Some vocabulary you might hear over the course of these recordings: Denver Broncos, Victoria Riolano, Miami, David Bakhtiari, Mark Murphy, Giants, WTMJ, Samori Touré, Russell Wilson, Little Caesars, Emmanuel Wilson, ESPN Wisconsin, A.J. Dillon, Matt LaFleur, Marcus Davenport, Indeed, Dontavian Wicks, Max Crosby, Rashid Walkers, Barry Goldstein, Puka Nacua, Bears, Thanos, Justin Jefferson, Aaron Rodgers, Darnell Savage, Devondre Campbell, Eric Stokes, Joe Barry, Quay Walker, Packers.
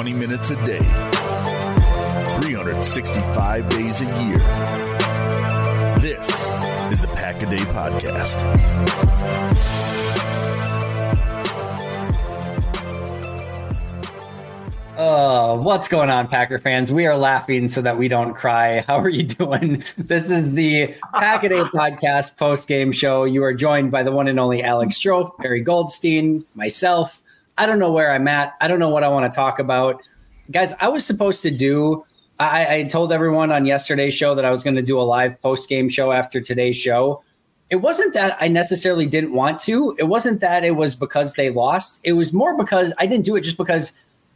Minutes a day, 365 days a year. This is the Pack a Day Podcast. What's going on, Packer fans? We are laughing so that we don't cry. How are you doing? This is the Pack a Day Podcast post-game show. You are joined by the one and only Alex Strofe, Barry Goldstein, myself. I don't know where I'm at. I don't know what I want to talk about. Guys, I was supposed to do, I told everyone on yesterday's show that I was going to do a live post-game show after today's show. It wasn't that I necessarily didn't want to. It wasn't that it was because they lost. It was more because I didn't do it just because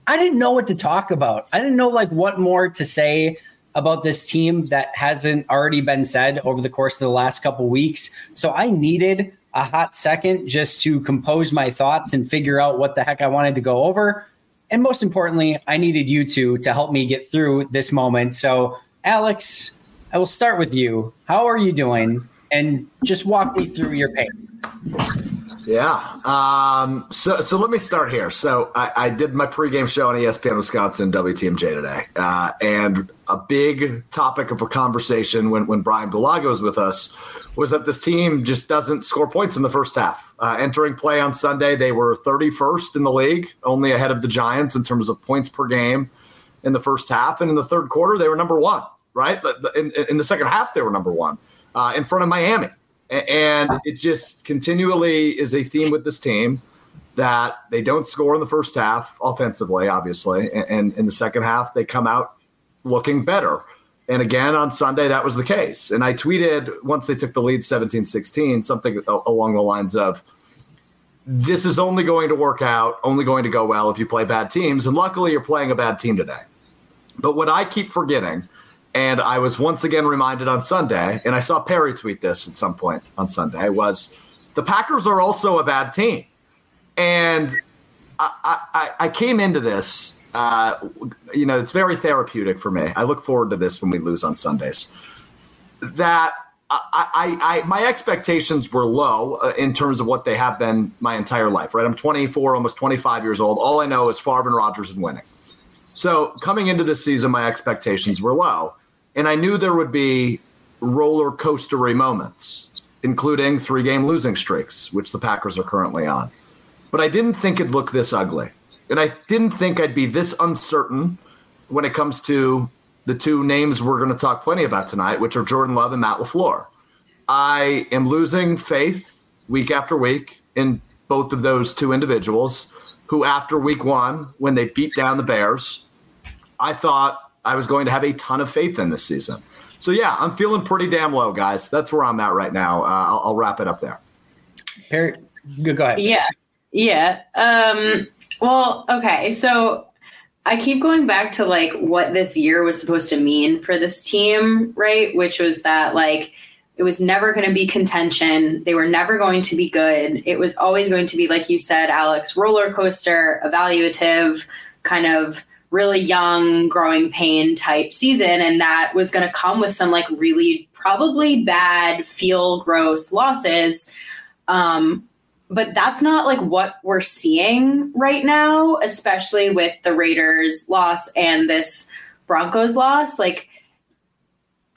I didn't know what to talk about. I didn't know like what more to say about this team that hasn't already been said over the course of the last couple weeks. So I needed a hot second just to compose my thoughts and figure out what the heck I wanted to go over. And most importantly, I needed you two to help me get through this moment. So Alex, I will start with you. How are you doing? And just walk me through your pain. Yeah. So let me start here. So I did my pregame show on ESPN Wisconsin, WTMJ today. And a big topic of a conversation when Brian Bulaga was with us was that this team just doesn't score points in the first half. Entering play on Sunday, they were 31st in the league, only ahead of the Giants in terms of points per game in the first half. And in the third quarter, they were number one, right? In the second half, they were number one in front of Miami. And it just continually is a theme with this team that they don't score in the first half offensively, obviously. And in the second half, they come out looking better. And again, on Sunday, that was the case. And I tweeted once they took the lead 17-16, something along the lines of, this is only going to work out, only going to go well if you play bad teams. And luckily, you're playing a bad team today. But what I keep forgetting, and I was once again reminded on Sunday, and I saw Perry tweet this at some point on Sunday, was the Packers are also a bad team. And I came into this, it's very therapeutic for me. I look forward to this when we lose on Sundays. That my expectations were low in terms of what they have been my entire life, right? I'm 24, almost 25 years old. All I know is Favre and Rodgers and winning. So coming into this season, my expectations were low. And I knew there would be roller coastery moments, including 3-game losing streaks, which the Packers are currently on. But I didn't think it'd look this ugly. And I didn't think I'd be this uncertain when it comes to the two names we're going to talk plenty about tonight, which are Jordan Love and Matt LaFleur. I am losing faith week after week in both of those two individuals who, after week one, when they beat down the Bears, I thought I was going to have a ton of faith in this season. So, yeah, I'm feeling pretty damn low, guys. That's where I'm at right now. I'll wrap it up there. Perry, go ahead. Yeah. Okay. So I keep going back to like what this year was supposed to mean for this team, right? Which was that like it was never going to be contention. They were never going to be good. It was always going to be, like you said, Alex, roller coaster, evaluative, kind of really young, growing pain type season. And that was going to come with some like really probably bad, feel gross losses. But that's not like what we're seeing right now, especially with the Raiders loss and this Broncos loss. Like,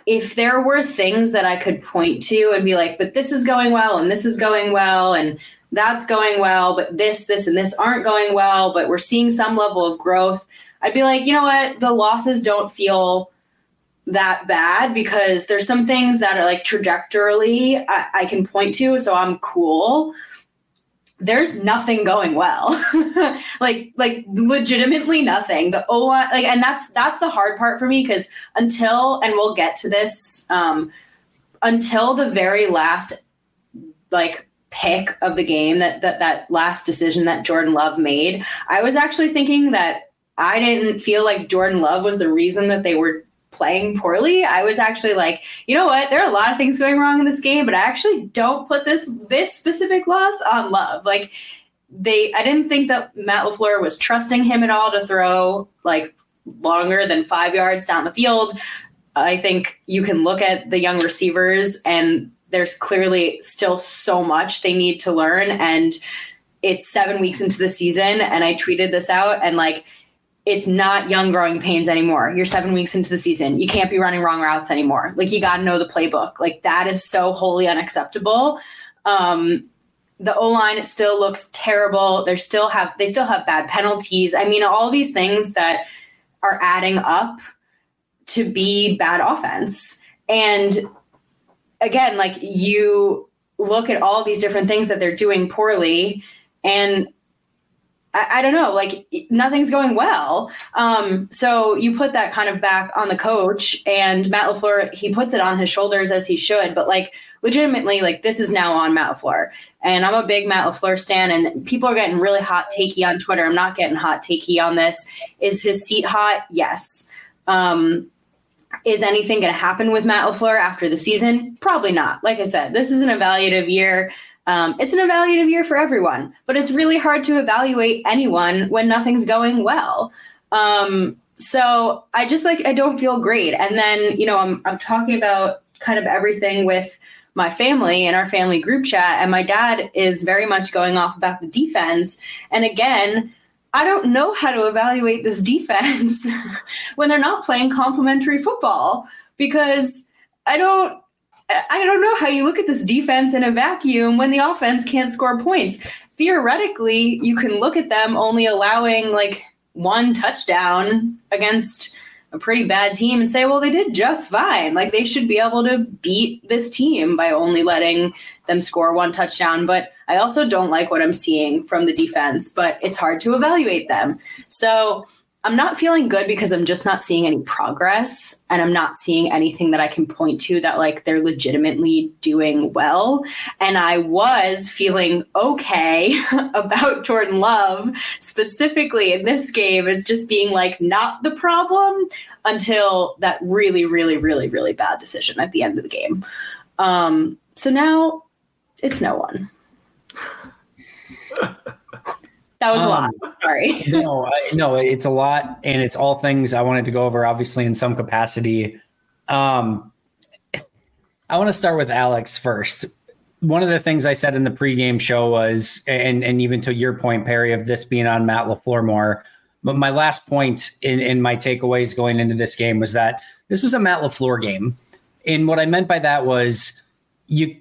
if there were things that I could point to and be like, but this is going well and this is going well and that's going well, but this and this aren't going well, but we're seeing some level of growth, I'd be like, you know what? The losses don't feel that bad because there's some things that are like trajectorily I can point to. So I'm cool. There's nothing going well, like legitimately nothing. The O-line, like, and that's the hard part for me because and we'll get to this, until the very last like pick of the game, that last decision that Jordan Love made, I was actually thinking that I didn't feel like Jordan Love was the reason that they were playing poorly. I was actually like, you know what? There are a lot of things going wrong in this game, but I actually don't put this specific loss on Love. Like I didn't think that Matt LaFleur was trusting him at all to throw like longer than 5 yards down the field. I think you can look at the young receivers and there's clearly still so much they need to learn. And it's 7 weeks into the season. And I tweeted this out and like, it's not young growing pains anymore. You're 7 weeks into the season. You can't be running wrong routes anymore. Like, you got to know the playbook. Like, that is so wholly unacceptable. The O-line still looks terrible. They still have bad penalties. I mean, all these things that are adding up to be bad offense. And again, like, you look at all these different things that they're doing poorly and I don't know, like nothing's going well. So you put that kind of back on the coach and Matt LaFleur, he puts it on his shoulders as he should, but like legitimately, like this is now on Matt LaFleur and I'm a big Matt LaFleur stan and people are getting really hot takey on Twitter. I'm not getting hot takey on this. Is his seat hot? Yes. Is anything going to happen with Matt LaFleur after the season? Probably not. Like I said, this is an evaluative year. It's an evaluative year for everyone, but it's really hard to evaluate anyone when nothing's going well. So I just like, I don't feel great. And then, you know, I'm talking about kind of everything with my family and our family group chat. And my dad is very much going off about the defense. And again, I don't know how to evaluate this defense when they're not playing complimentary football, because I don't know how you look at this defense in a vacuum when the offense can't score points. Theoretically, you can look at them only allowing like one touchdown against a pretty bad team and say, well, they did just fine. Like they should be able to beat this team by only letting them score one touchdown. But I also don't like what I'm seeing from the defense, but it's hard to evaluate them. So I'm not feeling good because I'm just not seeing any progress and I'm not seeing anything that I can point to that like they're legitimately doing well. And I was feeling okay about Jordan Love specifically in this game as just being like not the problem until that really, really, really, really bad decision at the end of the game. So now it's no one. That was a lot. Sorry. No, it's a lot. And it's all things I wanted to go over, obviously, in some capacity. I want to start with Alex first. One of the things I said in the pregame show was, and even to your point, Perry, of this being on Matt LaFleur more, but my last point in my takeaways going into this game was that this was a Matt LaFleur game. And what I meant by that was,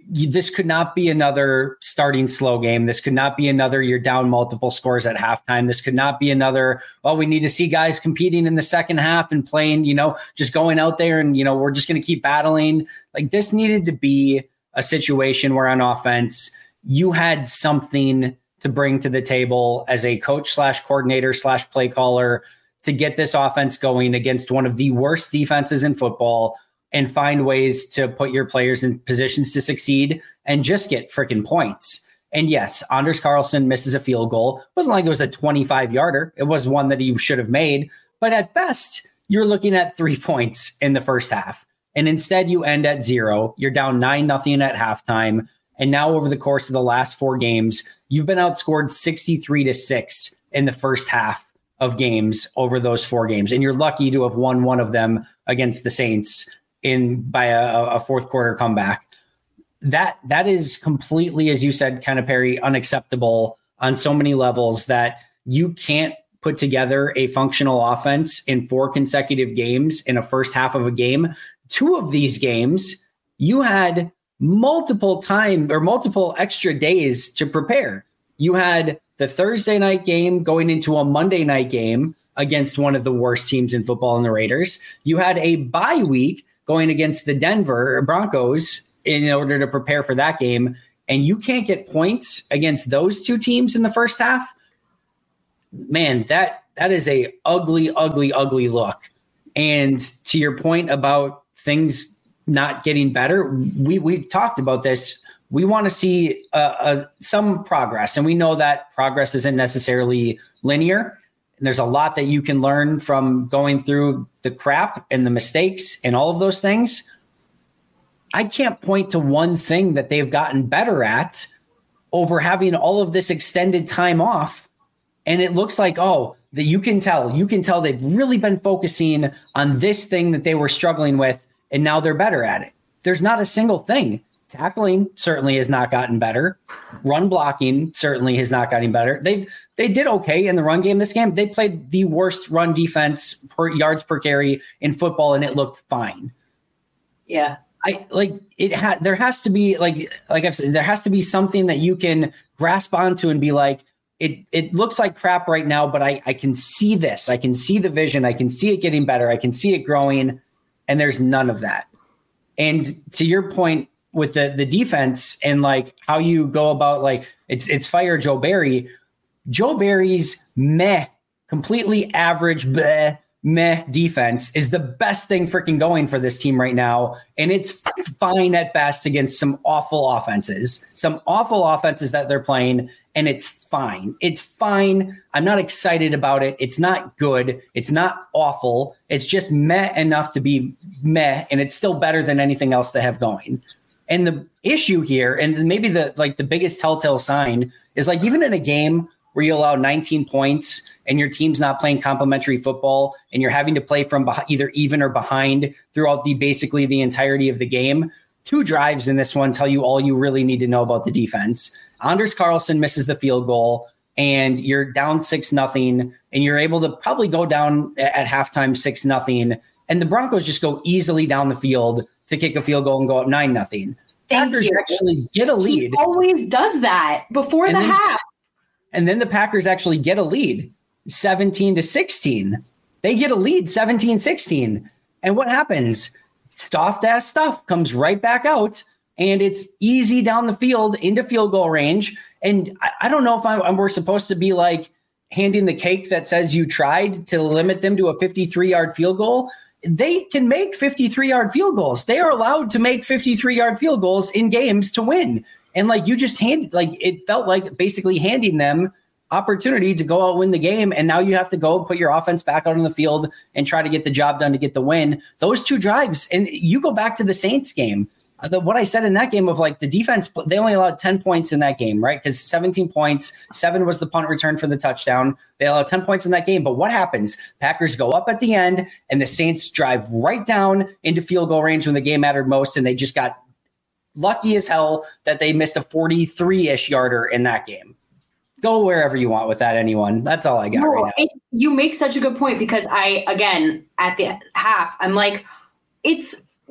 this could not be another starting slow game. This could not be another you're down multiple scores at halftime. This could not be another, well, we need to see guys competing in the second half and playing, you know, just going out there and, you know, we're just going to keep battling. Like this needed to be a situation where on offense, you had something to bring to the table as a coach / coordinator / play caller to get this offense going against one of the worst defenses in football and find ways to put your players in positions to succeed and just get freaking points. And yes, Anders Carlson misses a field goal. It wasn't like it was a 25-yarder. It was one that he should have made. But at best, you're looking at 3 points in the first half. And instead, you end at 0. You're down 9-0 at halftime. And now over the course of the last four games, you've been outscored 63-6 in the first half of games over those four games. And you're lucky to have won one of them against the Saints in by a fourth quarter comeback. That is completely, as you said, kind of Perry, unacceptable on so many levels that you can't put together a functional offense in four consecutive games in a first half of a game. Two of these games, you had multiple extra days to prepare. You had the Thursday night game going into a Monday night game against one of the worst teams in football in the Raiders. You had a bye week going against the Denver Broncos in order to prepare for that game. And you can't get points against those two teams in the first half. Man, that is a ugly, ugly, ugly look. And to your point about things not getting better, we've talked about this. We want to see some progress, and we know that progress isn't necessarily linear. And there's a lot that you can learn from going through the crap and the mistakes and all of those things. I can't point to one thing that they've gotten better at over having all of this extended time off. And it looks like, oh, that you can tell they've really been focusing on this thing that they were struggling with, and now they're better at it. There's not a single thing. Tackling certainly has not gotten better. Run blocking certainly has not gotten better. They did okay in the run game this game. They played the worst run defense per yards per carry in football, and it looked fine. Yeah. There has to be something that you can grasp onto and be like, it looks like crap right now, but I can see this. I can see the vision. I can see it getting better. I can see it growing. And there's none of that. And to your point with the defense and like how you go about, like it's fire Joe Barry. Joe Barry's completely average defense is the best thing freaking going for this team right now. And it's fine at best against some awful offenses, that they're playing. And it's fine. It's fine. I'm not excited about it. It's not good. It's not awful. It's just meh enough to be meh. And it's still better than anything else they have going. And the issue here, and maybe the biggest telltale sign is like, even in a game where you allow 19 points and your team's not playing complementary football and you're having to play from either even or behind throughout basically the entirety of the game, two drives in this one tell you all you really need to know about the defense. Anders Carlson misses the field goal and you're down 6-0, and you're able to probably go down at halftime 6-0. And the Broncos just go easily down the field to kick a field goal and go up 9-0. Packers actually get a lead. He always does that before the half. And then the Packers actually get a lead 17-16. They get a lead 17-16. And what happens? Stuffed ass stuff comes right back out, and it's easy down the field into field goal range. And I don't know if we're supposed to be like handing the cake that says you tried to limit them to a 53-yard field goal. They can make 53-yard field goals. They are allowed to make 53-yard field goals in games to win. And like you just it felt like basically handing them opportunity to go out, win the game. And now you have to go put your offense back out on the field and try to get the job done to get the win. Those two drives. And you go back to the Saints game. What I said in that game of like the defense, they only allowed 10 points in that game, right? Because 17 points, 7 was the punt return for the touchdown. They allowed 10 points in that game. But what happens? Packers go up at the end and the Saints drive right down into field goal range when the game mattered most. And they just got lucky as hell that they missed a 43-ish yarder in that game. Go wherever you want with that, anyone. That's all I got right now. You make such a good point because at the half, I'm like,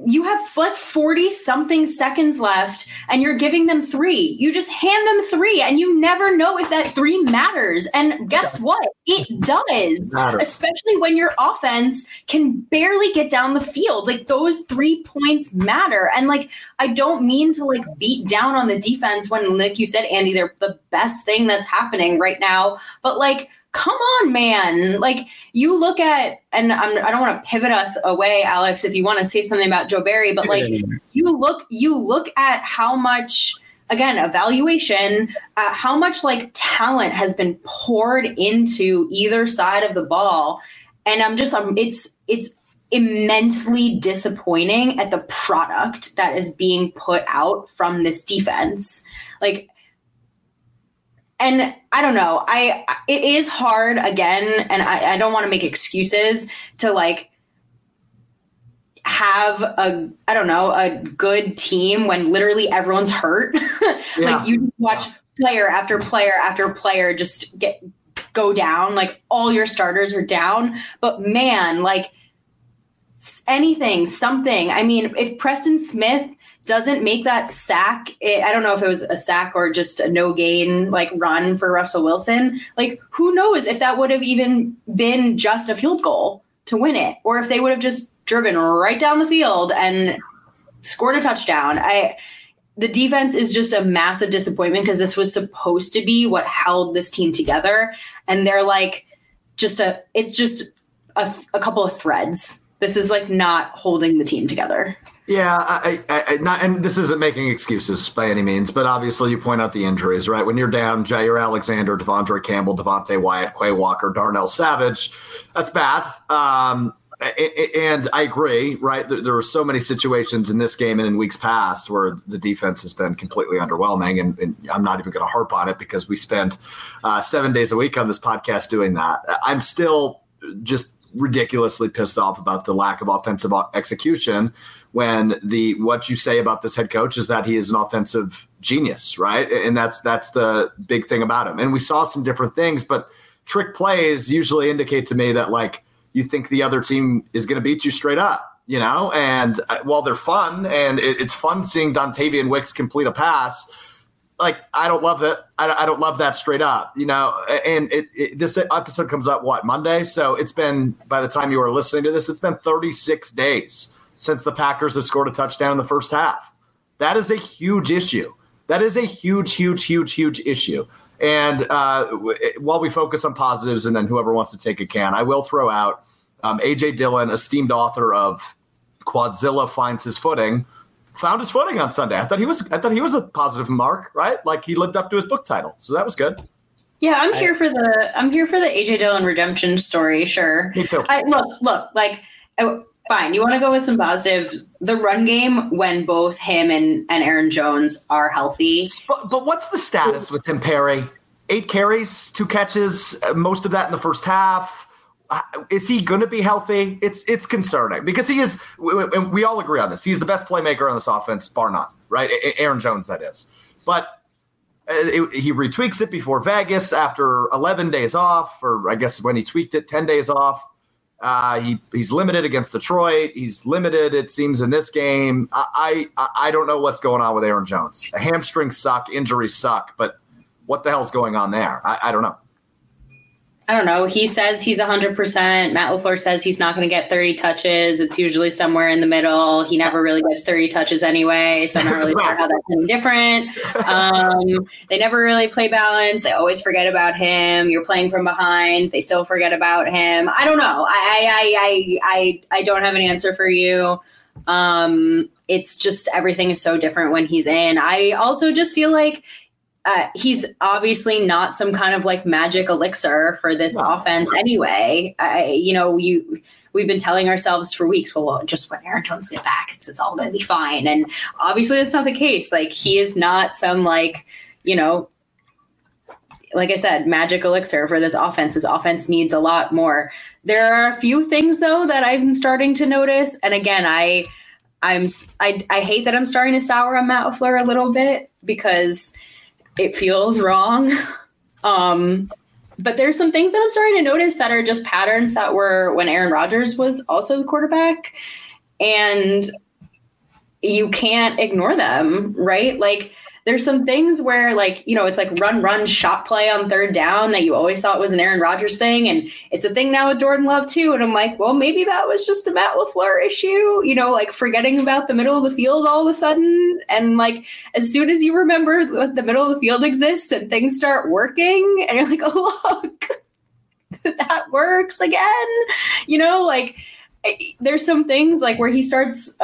you have like 40-something seconds left and you're giving them 3. You just hand them 3 and you never know if that 3 matters. And guess what? It does, especially when your offense can barely get down the field. Like those 3 points matter. And like, I don't mean to like beat down on the defense when, like you said, Andy, they're the best thing that's happening right now. But like, come on, man. Like you look at, and I don't want to pivot us away, Alex, if you want to say something about Joe Barry, but like you look at how much again, evaluation, how much like talent has been poured into either side of the ball. And it's immensely disappointing at the product that is being put out from this defense. Like, and I don't know, it is hard again. And I don't want to make excuses to like, have a good team when literally everyone's hurt. Yeah. Like you watch player after player after player just go down, like all your starters are down, but man, like something. I mean, if Preston Smith doesn't make that sack, I don't know if it was a sack or just a no gain like run for Russell Wilson, like who knows if that would have even been just a field goal to win it, or if they would have just driven right down the field and scored a touchdown. The defense is just a massive disappointment because this was supposed to be what held this team together. And they're like, it's just a couple of threads. This is like not holding the team together. Yeah. And this isn't making excuses by any means, but obviously you point out the injuries, right? When you're down Jair Alexander, Devondre Campbell, Devontae Wyatt, Quay Walker, Darnell Savage, that's bad. And I agree, right? There were so many situations in this game and in weeks past where the defense has been completely underwhelming, and I'm not even going to harp on it because we spend 7 days a week on this podcast doing that. I'm still just ridiculously pissed off about the lack of offensive execution when what you say about this head coach is that he is an offensive genius, right? And that's the big thing about him. And we saw some different things, but trick plays usually indicate to me that like, you think the other team is going to beat you straight up, you know? And while they're fun and it's fun seeing Dontavian Wicks complete a pass, like, I don't love it. I don't love that straight up, you know? And this episode comes up, what, Monday? So it's been, by the time you are listening to this, it's been 36 days since the Packers have scored a touchdown in the first half. That is a huge issue. That is a huge issue. And while we focus on positives and then whoever wants to take it can, I will throw out A.J. Dillon, esteemed author of Quadzilla Finds His Footing, found his footing on Sunday. I thought he was a positive mark, right? Like he lived up to his book title. So that was good. Yeah, I'm here for the A.J. Dillon redemption story. Sure. Me too. Fine. You want to go with some positives? The run game when both him and Aaron Jones are healthy. But what's the status with him, Perry? 8 carries, 2 catches, most of that in the first half. Is he going to be healthy? It's concerning because he is, and we all agree on this, he's the best playmaker on this offense, bar none, right? Aaron Jones, that is. But he retweaks it before Vegas after 11 days off, or I guess when he tweaked it, 10 days off. He's limited against Detroit. He's limited, it seems, in this game. I don't know what's going on with Aaron Jones. Hamstrings suck, injuries suck, but what the hell's going on there? I don't know. I don't know. He says he's 100%. Matt LaFleur says he's not going to get 30 touches. It's usually somewhere in the middle. He never really gets 30 touches anyway, so I'm not really sure how that's any different. They never really play balance. They always forget about him. You're playing from behind. They still forget about him. I don't know. I don't have an answer for you. It's just everything is so different when he's in. I also just feel like he's obviously not some kind of like magic elixir for this offense anyway. We've been telling ourselves for weeks, well, just when Aaron Jones get back, it's all going to be fine. And obviously that's not the case. Like he is not some like, you know, like I said, magic elixir for this offense. This offense needs a lot more. There are a few things though that I'm starting to notice. And again, I hate that I'm starting to sour on Matt LaFleur a little bit because it feels wrong. But there's some things that I'm starting to notice that are just patterns that were when Aaron Rodgers was also the quarterback, and you can't ignore them, right? Like there's some things where like, you know, it's like run, shot play on third down that you always thought was an Aaron Rodgers thing. And it's a thing now with Jordan Love too. And I'm like, well, maybe that was just a Matt LaFleur issue, you know, like forgetting about the middle of the field all of a sudden. And like, as soon as you remember that the middle of the field exists and things start working and you're like, oh, look, that works again, you know, like, there's some things like where he starts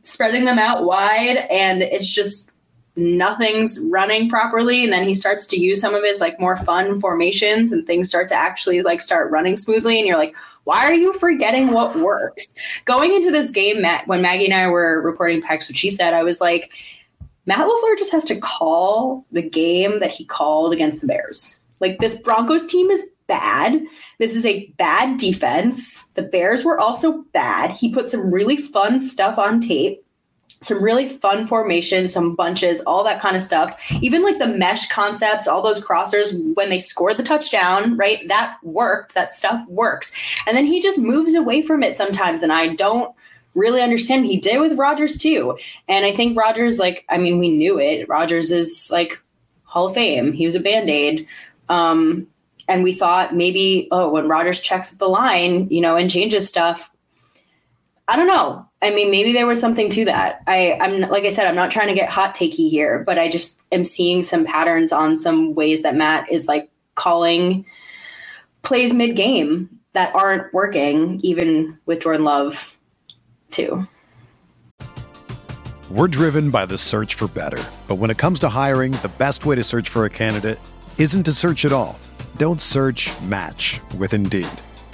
spreading them out wide and it's just nothing's running properly, and then he starts to use some of his like more fun formations and things start to actually like start running smoothly, and you're like, why are you forgetting what works? Going into this game, Matt, when Maggie and I were reporting Pax, what she said, I was like, Matt LaFleur just has to call the game that he called against the Bears. Like, this Broncos team is bad. This is a bad defense. The Bears were also bad. He put some really fun stuff on tape, some really fun formations, some bunches, all that kind of stuff. Even like the mesh concepts, all those crossers when they scored the touchdown, right? That worked. That stuff works. And then he just moves away from it sometimes. And I don't really understand. He did with Rodgers too. And I think Rodgers, like, I mean, we knew it. Rodgers is like Hall of Fame. He was a Band-Aid. And we thought maybe, oh, when Rodgers checks at the line, you know, and changes stuff, I don't know. I mean, maybe there was something to that. I'm like I said, I'm not trying to get hot takey here, but I just am seeing some patterns on some ways that Matt is like calling plays mid game that aren't working, even with Jordan Love too. We're driven by the search for better, but when it comes to hiring, the best way to search for a candidate isn't to search at all. Don't search, match with Indeed.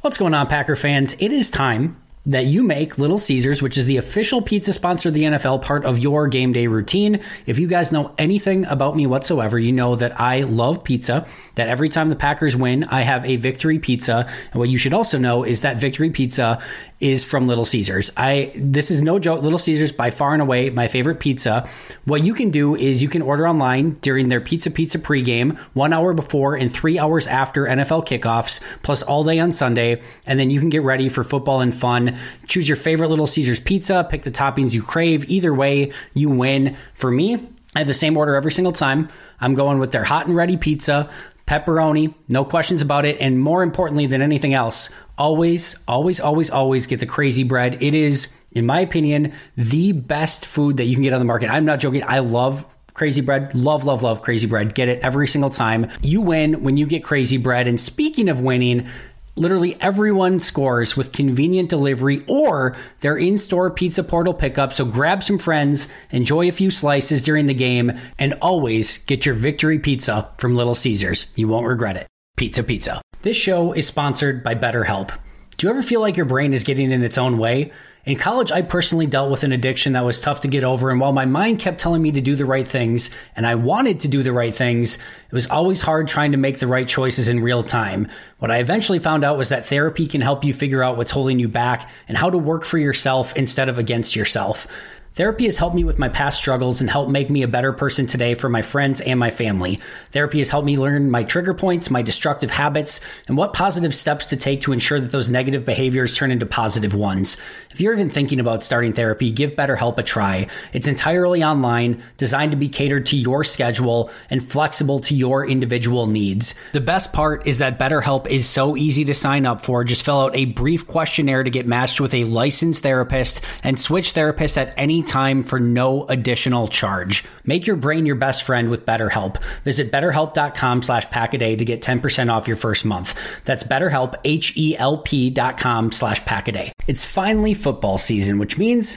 What's going on, Packer fans? It is time that you make Little Caesars, which is the official pizza sponsor of the NFL, part of your game day routine. If you guys know anything about me whatsoever, you know that I love pizza, that every time the Packers win, I have a victory pizza. And what you should also know is that victory pizza is from Little Caesars. This is no joke. Little Caesars, by far and away, my favorite pizza. What you can do is you can order online during their pizza pregame, 1 hour before and 3 hours after NFL kickoffs, plus all day on Sunday. And then you can get ready for football and fun. Choose your favorite Little Caesars pizza, pick the toppings you crave. Either way, you win. For me, I have the same order every single time. I'm going with their hot and ready pizza, pepperoni, no questions about it. And more importantly than anything else, always, always, always, always get the crazy bread. It is, in my opinion, the best food that you can get on the market. I'm not joking. I love crazy bread. Love, love, love crazy bread. Get it every single time. You win when you get crazy bread. And speaking of winning, literally everyone scores with convenient delivery or their in-store pizza portal pickup. So grab some friends, enjoy a few slices during the game, and always get your victory pizza from Little Caesars. You won't regret it. Pizza, pizza. This show is sponsored by BetterHelp. Do you ever feel like your brain is getting in its own way? In college, I personally dealt with an addiction that was tough to get over, and while my mind kept telling me to do the right things, and I wanted to do the right things, it was always hard trying to make the right choices in real time. What I eventually found out was that therapy can help you figure out what's holding you back and how to work for yourself instead of against yourself. Therapy has helped me with my past struggles and helped make me a better person today for my friends and my family. Therapy has helped me learn my trigger points, my destructive habits, and what positive steps to take to ensure that those negative behaviors turn into positive ones. If you're even thinking about starting therapy, give BetterHelp a try. It's entirely online, designed to be catered to your schedule and flexible to your individual needs. The best part is that BetterHelp is so easy to sign up for. Just fill out a brief questionnaire to get matched with a licensed therapist and switch therapists at any time for no additional charge. Make your brain your best friend with BetterHelp. Visit BetterHelp.com/Packaday to get 10% off your first month. That's BetterHelp, HELP.com/Packaday. It's finally football season, which means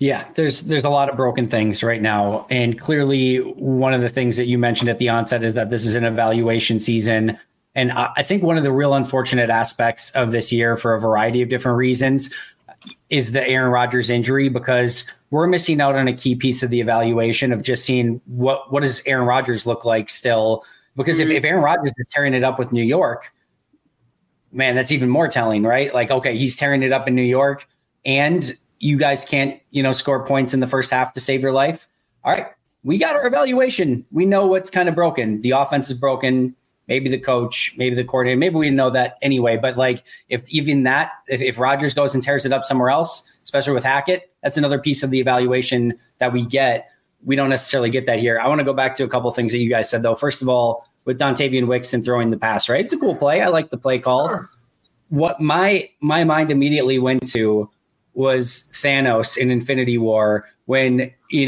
Yeah, there's a lot of broken things right now. And clearly one of the things that you mentioned at the onset is that this is an evaluation season. And I think one of the real unfortunate aspects of this year for a variety of different reasons is the Aaron Rodgers injury, because we're missing out on a key piece of the evaluation of just seeing what does Aaron Rodgers look like still? Because if Aaron Rodgers is tearing it up with New York, man, that's even more telling, right? Like, okay, he's tearing it up in New York and you guys can't, score points in the first half to save your life. All right, we got our evaluation. We know what's kind of broken. The offense is broken. Maybe the coach, maybe the coordinator, maybe we know that anyway. But like if Rodgers goes and tears it up somewhere else, especially with Hackett, that's another piece of the evaluation that we get. We don't necessarily get that here. I want to go back to a couple of things that you guys said, though. First of all, with Dontavian Wicks and throwing the pass, right? It's a cool play. I like the play call. Sure. What my mind immediately went to was Thanos in Infinity War when Tony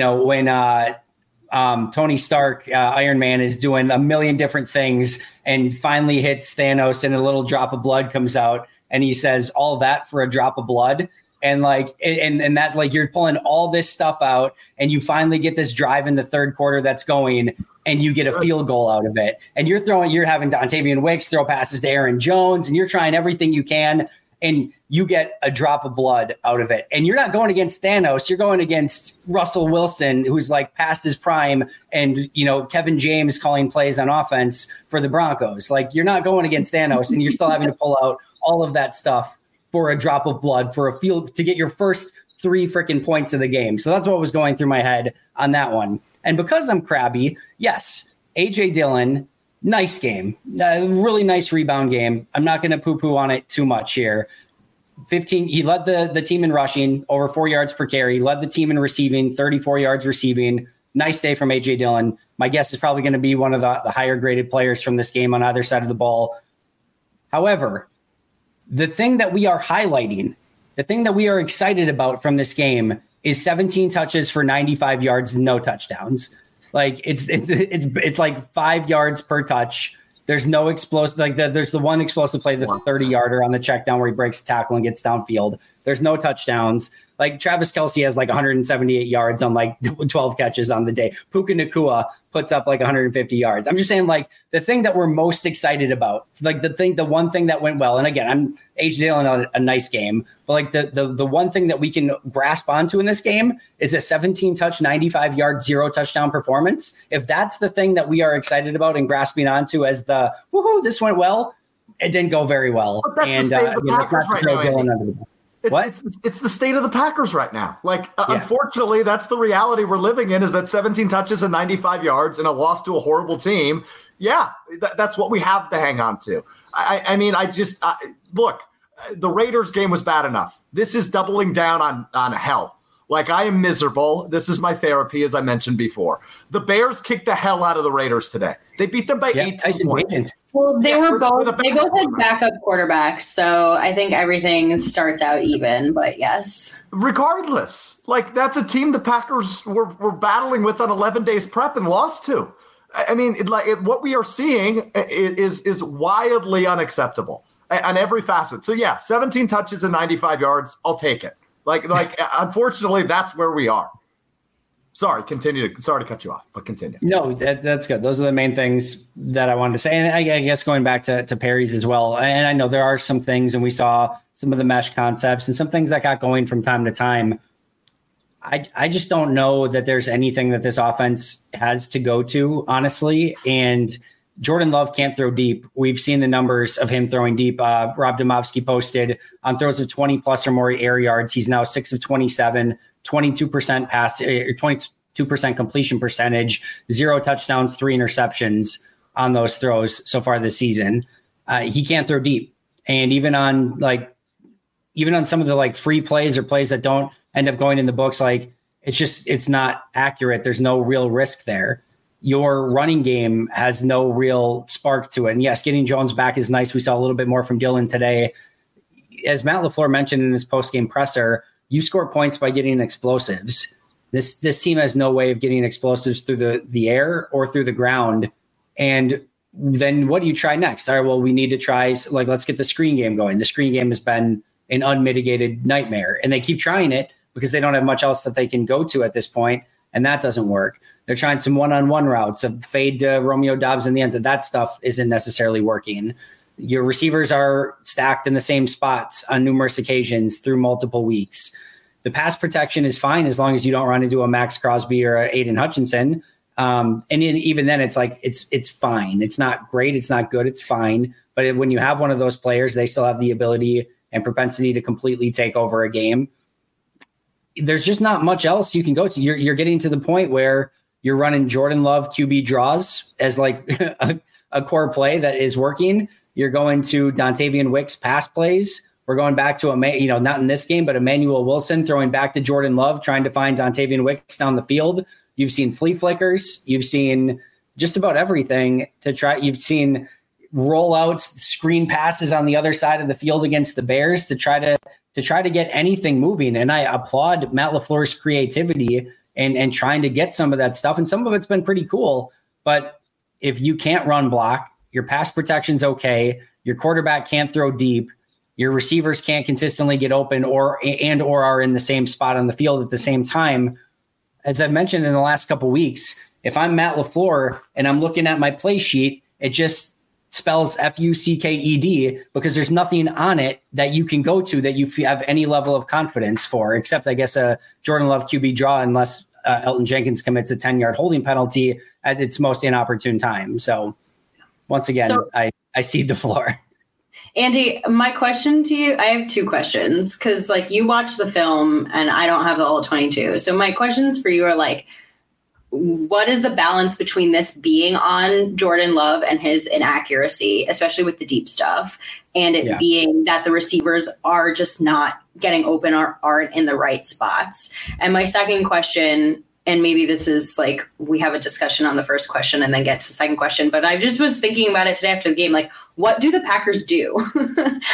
Stark, Iron Man, is doing a million different things and finally hits Thanos and a little drop of blood comes out and he says, "All that for a drop of blood." And like, and that, like, you're pulling all this stuff out and you finally get this drive in the third quarter that's going and you get a field goal out of it. And you're having Dontavian Wicks throw passes to Aaron Jones and you're trying everything you can. And you get a drop of blood out of it. And you're not going against Thanos. You're going against Russell Wilson, who's like past his prime, and, Kevin James calling plays on offense for the Broncos. Like, you're not going against Thanos, and you're still having to pull out all of that stuff for a drop of blood, for a field, to get your first 3 freaking points of the game. So that's what was going through my head on that one. And because I'm crabby, yes, A.J. Dillon, nice game, really nice rebound game. I'm not going to poo-poo on it too much here. 15, he led the team in rushing, over 4 yards per carry, led the team in receiving, 34 yards receiving. Nice day from A.J. Dillon. My guess is probably going to be one of the higher graded players from this game on either side of the ball. However, the thing that we are highlighting, the thing that we are excited about from this game is 17 touches for 95 yards, no touchdowns. Like it's like 5 yards per touch. There's no explosive, there's the one explosive play, the 30 yarder on the check down where he breaks the tackle and gets downfield. There's no touchdowns. Like Travis Kelce has like 178 yards on like 12 catches on the day. Puka Nacua puts up like 150 yards. I'm just saying, like, the thing that we're most excited about, like the one thing that went well. And again, I'm A.J. Dillon on a nice game, but like the one thing that we can grasp onto in this game is a 17 touch, 95 yard, 0 touchdown performance. If that's the thing that we are excited about and grasping onto as the woohoo, this went well, it didn't go very well. But that's the It's the state of the Packers right now. Unfortunately, that's the reality we're living in, is that 17 touches and 95 yards and a loss to a horrible team. Yeah, that's what we have to hang on to. I mean, look, the Raiders game was bad enough. This is doubling down on hell. Like, I am miserable. This is my therapy, as I mentioned before. The Bears kicked the hell out of the Raiders today. They beat them by 18 points. Well, they both had backup quarterbacks, so I think everything starts out even, but yes. Regardless, that's a team the Packers were battling with on 11 days prep and lost to. I mean, what we are seeing is wildly unacceptable on every facet. So, yeah, 17 touches and 95 yards, I'll take it. Like unfortunately, that's where we are. Sorry, continue. Sorry to cut you off, but continue. No, that's good. Those are the main things that I wanted to say. And I guess going back to Perry's as well, and I know there are some things, and we saw some of the mesh concepts and some things that got going from time to time. I just don't know that there's anything that this offense has to go to, honestly. And Jordan Love can't throw deep. We've seen the numbers of him throwing deep. Rob Domofsky posted on throws of 20 plus or more air yards. He's now 6 of 27, 22% pass, 22% completion percentage, 0 touchdowns, 3 interceptions on those throws so far this season. He can't throw deep. And even on some of the free plays or plays that don't end up going in the books, it's not accurate. There's no real risk there. Your running game has no real spark to it. And yes, getting Jones back is nice. We saw a little bit more from Dillon today. As Matt LaFleur mentioned in his post-game presser, you score points by getting explosives. This team has no way of getting explosives through the air or through the ground. And then what do you try next? All right, well, we need to try, let's get the screen game going. The screen game has been an unmitigated nightmare, and they keep trying it because they don't have much else that they can go to at this point, and that doesn't work. They're trying some one-on-one routes, a fade to Romeo Doubs in the end, so that stuff isn't necessarily working. Your receivers are stacked in the same spots on numerous occasions through multiple weeks. The pass protection is fine as long as you don't run into a Max Crosby or an Aiden Hutchinson. And even then, it's fine. It's not great. It's not good. It's fine. But when you have one of those players, they still have the ability and propensity to completely take over a game. There's just not much else you can go to. You're getting to the point where you're running Jordan Love QB draws as a core play that is working. You're going to Dontavian Wicks pass plays. We're going back to not in this game, but Emmanuel Wilson throwing back to Jordan Love, trying to find Dontavian Wicks down the field. You've seen flea flickers. You've seen just about everything to try. You've seen rollouts, screen passes on the other side of the field against the Bears to try to get anything moving. And I applaud Matt LaFleur's creativity and trying to get some of that stuff. And some of it's been pretty cool. But if you can't run block, your pass protection's okay, your quarterback can't throw deep, your receivers can't consistently get open or are in the same spot on the field at the same time. As I've mentioned in the last couple of weeks, if I'm Matt LaFleur and I'm looking at my play sheet, it just spells F-U-C-K-E-D because there's nothing on it that you can go to that you have any level of confidence for, except I guess a Jordan Love QB draw, unless Elton Jenkins commits a 10-yard holding penalty at its most inopportune time. So once again, I cede the floor. Andy, my question to you, I have two questions because you watch the film and I don't have the all 22. So my questions for you are what is the balance between this being on Jordan Love and his inaccuracy, especially with the deep stuff, and it being that the receivers are just not getting open or aren't in the right spots? And my second question, and maybe this is we have a discussion on the first question and then get to the second question, but I just was thinking about it today after the game, what do the Packers do?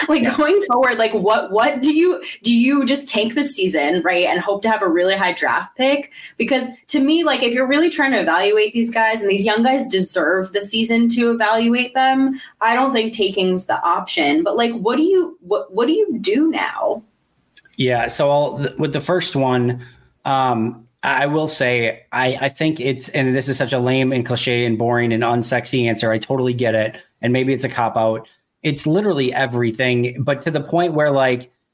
Going forward, what do you just tank this season, right, and hope to have a really high draft pick? Because to me, if you're really trying to evaluate these guys, and these young guys deserve the season to evaluate them, I don't think taking's the option. But what do you do now? Yeah. So with the first one, I will say, I think it's, and this is such a lame and cliche and boring and unsexy answer. I totally get it. And maybe it's a cop out. It's literally everything, but to the point where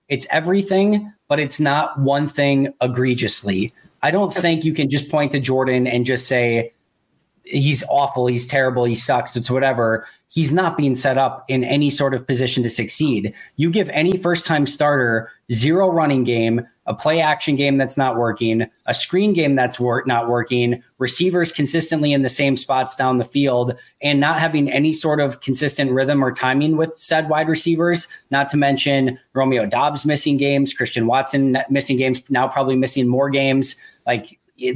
it's everything, but it's not one thing egregiously. I don't think you can just point to Jordan and just say, he's awful, he's terrible, he sucks, it's whatever. He's not being set up in any sort of position to succeed. You give any first-time starter zero running game, a play-action game that's not working, a screen game that's not working, receivers consistently in the same spots down the field, and not having any sort of consistent rhythm or timing with said wide receivers, not to mention Romeo Doubs missing games, Christian Watson missing games, now probably missing more games,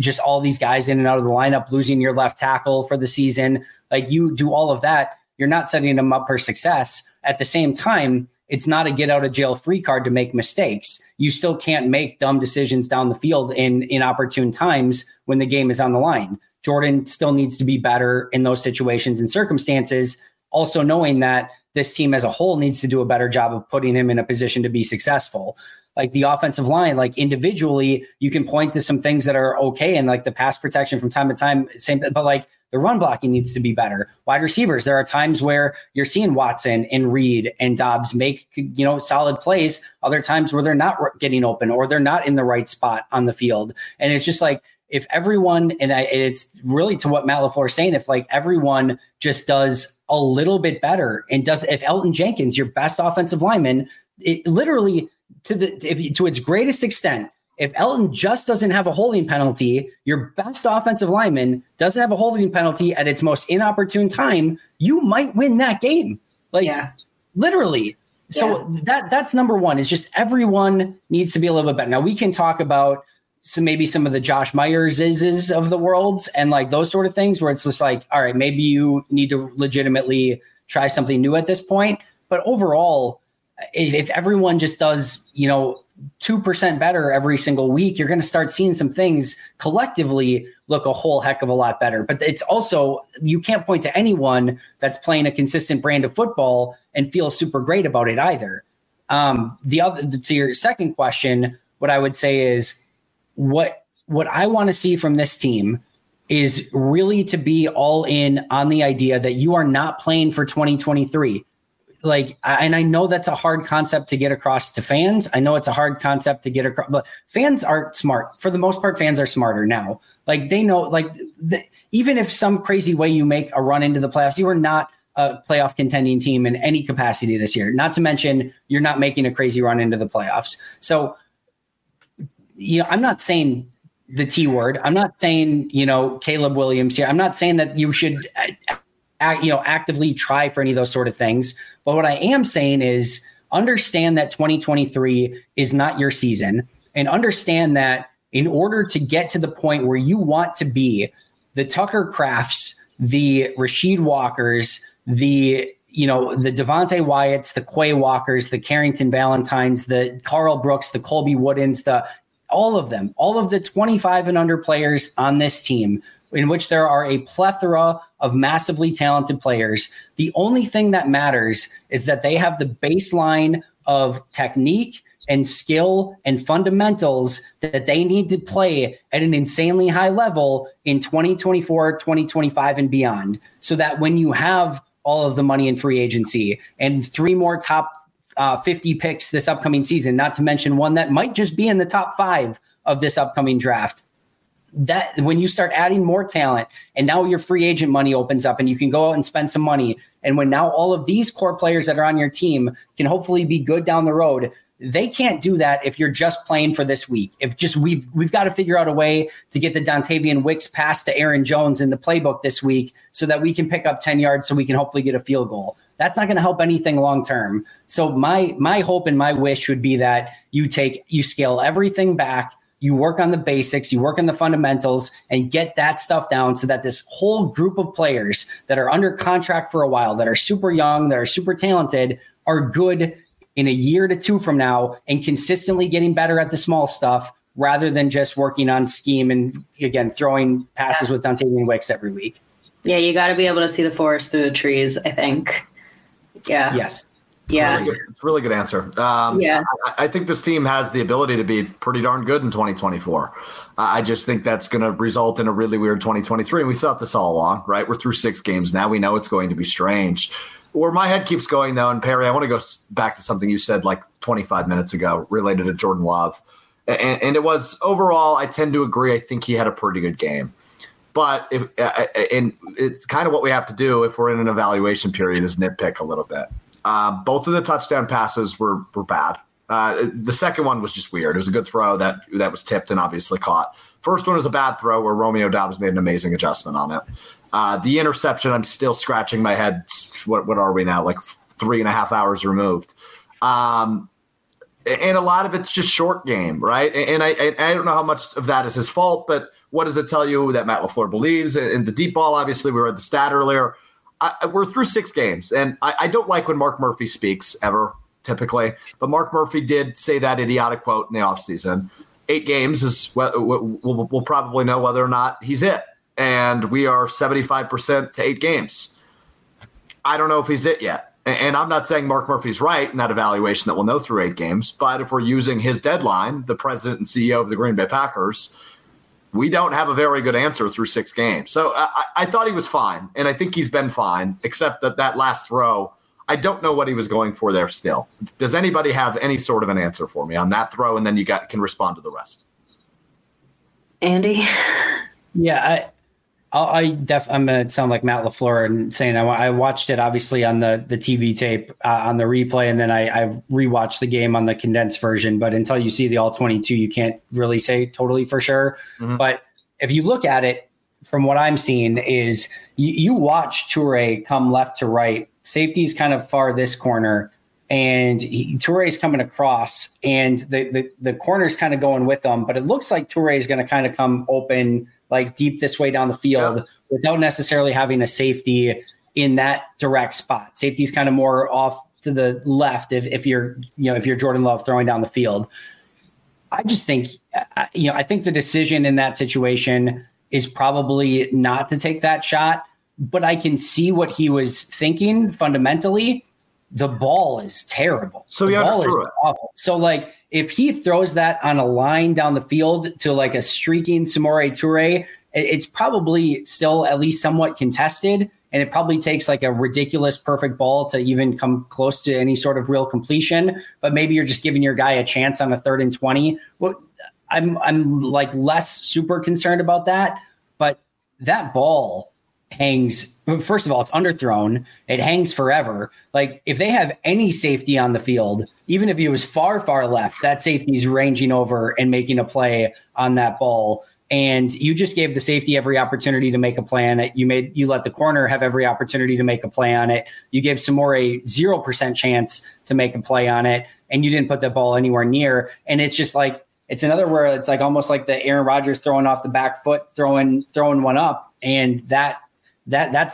just all these guys in and out of the lineup, losing your left tackle for the season. You do all of that, you're not setting them up for success. At the same time, it's not a get out of jail free card to make mistakes. You still can't make dumb decisions down the field in inopportune times when the game is on the line. Jordan still needs to be better in those situations and circumstances. also knowing that this team as a whole needs to do a better job of putting him in a position to be successful. Like the offensive line, like individually, you can point to some things that are okay. And like the pass protection from time to time, same thing, but like the run blocking needs to be better. Wide receivers, there are times where you're seeing Watson and Reed and Doubs make, you know, solid plays. Other times where they're not getting open or they're not in the right spot on the field. And it's just like, if everyone, and it's really to what Matt LaFleur is saying, if like everyone just does a little bit better and does, if Elton Jenkins, your best offensive lineman, it literally to its greatest extent, if Elton just doesn't have a holding penalty, your best offensive lineman doesn't have a holding penalty at its most inopportune time, you might win that game. Like literally. So that's number one, is just everyone needs to be a little bit better. Now we can talk about so maybe some of the Josh Myerses of the world and like those sort of things where it's just like, all right, maybe you need to legitimately try something new at this point. But overall, if everyone just does, you know, 2% better every single week, you're going to start seeing some things collectively look a whole heck of a lot better. But it's also, you can't point to anyone that's playing a consistent brand of football and feel super great about it either. To your second question, what I would say is, what I want to see from this team is really to be all in on the idea that you are not playing for 2023. Like, and I know that's a hard concept to get across to fans. I know it's a hard concept to get across, but fans are smart. For the most part, fans are smarter now. Like they know, like even if some crazy way you make a run into the playoffs, you are not a playoff contending team in any capacity this year, not to mention you're not making a crazy run into the playoffs. So, you know, I'm not saying the T word. I'm not saying, you know, Caleb Williams here. I'm not saying that you should, actively try for any of those sort of things. But what I am saying is understand that 2023 is not your season, and understand that in order to get to the point where you want to be, the Tucker Crafts, the Rashid Walkers, the Devontae Wyatts, the Quay Walkers, the Carrington Valentines, the Carl Brooks, the Colby Woodens, all of the 25 and under players on this team, in which there are a plethora of massively talented players. The only thing that matters is that they have the baseline of technique and skill and fundamentals that they need to play at an insanely high level in 2024, 2025 and beyond. So that when you have all of the money in free agency and three more top 50 picks this upcoming season, not to mention one that might just be in the top 5 of this upcoming draft, that when you start adding more talent and now your free agent money opens up and you can go out and spend some money. And when now all of these core players that are on your team can hopefully be good down the road, they can't do that if you're just playing for this week. If just we've got to figure out a way to get the Dontavian Wicks pass to Aaron Jones in the playbook this week so that we can pick up 10 yards so we can hopefully get a field goal. That's not going to help anything long term. So my hope and my wish would be that you scale everything back, you work on the basics, you work on the fundamentals, and get that stuff down so that this whole group of players that are under contract for a while, that are super young, that are super talented, are good in a year to two from now and consistently getting better at the small stuff rather than just working on scheme and, again, throwing passes with Dontavian Wicks every week. Yeah, you got to be able to see the forest through the trees, I think. Yeah. Yes. Yeah. It's a really good answer. I think this team has the ability to be pretty darn good in 2024. I just think that's going to result in a really weird 2023. We thought this all along, right? We're through 6 games. Now we know it's going to be strange. Where my head keeps going, though, and Perry, I want to go back to something you said like 25 minutes ago related to Jordan Love. And it was overall, I tend to agree. I think he had a pretty good game. But it's kind of what we have to do if we're in an evaluation period is nitpick a little bit. Both of the touchdown passes were bad. The second one was just weird. It was a good throw that was tipped and obviously caught. First one was a bad throw where Romeo Doubs made an amazing adjustment on it. The interception, I'm still scratching my head. What are we now? Like 3.5 hours removed. And a lot of it's just short game, right? And I don't know how much of that is his fault, but what does it tell you that Matt LaFleur believes? And the deep ball, obviously, we read the stat earlier. We're through 6 games, and I don't like when Mark Murphy speaks ever, typically. But Mark Murphy did say that idiotic quote in the offseason. 8 games is we'll probably know whether or not he's it. And we are 75% to 8 games. I don't know if he's it yet. And I'm not saying Mark Murphy's right in that evaluation that we'll know through 8 games, but if we're using his deadline, the president and CEO of the Green Bay Packers, we don't have a very good answer through 6 games. So I thought he was fine, and I think he's been fine, except that last throw, I don't know what he was going for there still. Does anybody have any sort of an answer for me on that throw? And then you can respond to the rest. Andy? Yeah, I'm going to sound like Matt LaFleur and saying I watched it obviously on the TV tape on the replay, and then I rewatched the game on the condensed version. But until you see the all 22, you can't really say totally for sure. Mm-hmm. But if you look at it from what I'm seeing is you watch Touré come left to right. Safety's kind of far this corner, and Touré's coming across, and the corner's kind of going with them. But it looks like Touré's going to kind of come open like deep this way down the field without necessarily having a safety in that direct spot. Safety's kind of more off to the left if you're Jordan Love throwing down the field. I just think, I think the decision in that situation is probably not to take that shot, but I can see what he was thinking fundamentally. The ball is terrible. So the ball is awful. So like if he throws that on a line down the field to like a streaking Samori Touré, it's probably still at least somewhat contested. And it probably takes like a ridiculous perfect ball to even come close to any sort of real completion. But maybe you're just giving your guy a chance on a 3rd and 20. Well, I'm like less super concerned about that, but that ball hangs. First of all, it's underthrown. It hangs forever. Like if they have any safety on the field, even if he was far, far left, that safety's ranging over and making a play on that ball. And you just gave the safety every opportunity to make a play on it. You let the corner have every opportunity to make a play on it. You gave Samori 0% chance to make a play on it, and you didn't put the ball anywhere near. And it's just like, it's another where it's like almost like the Aaron Rodgers throwing off the back foot, throwing one up, and that's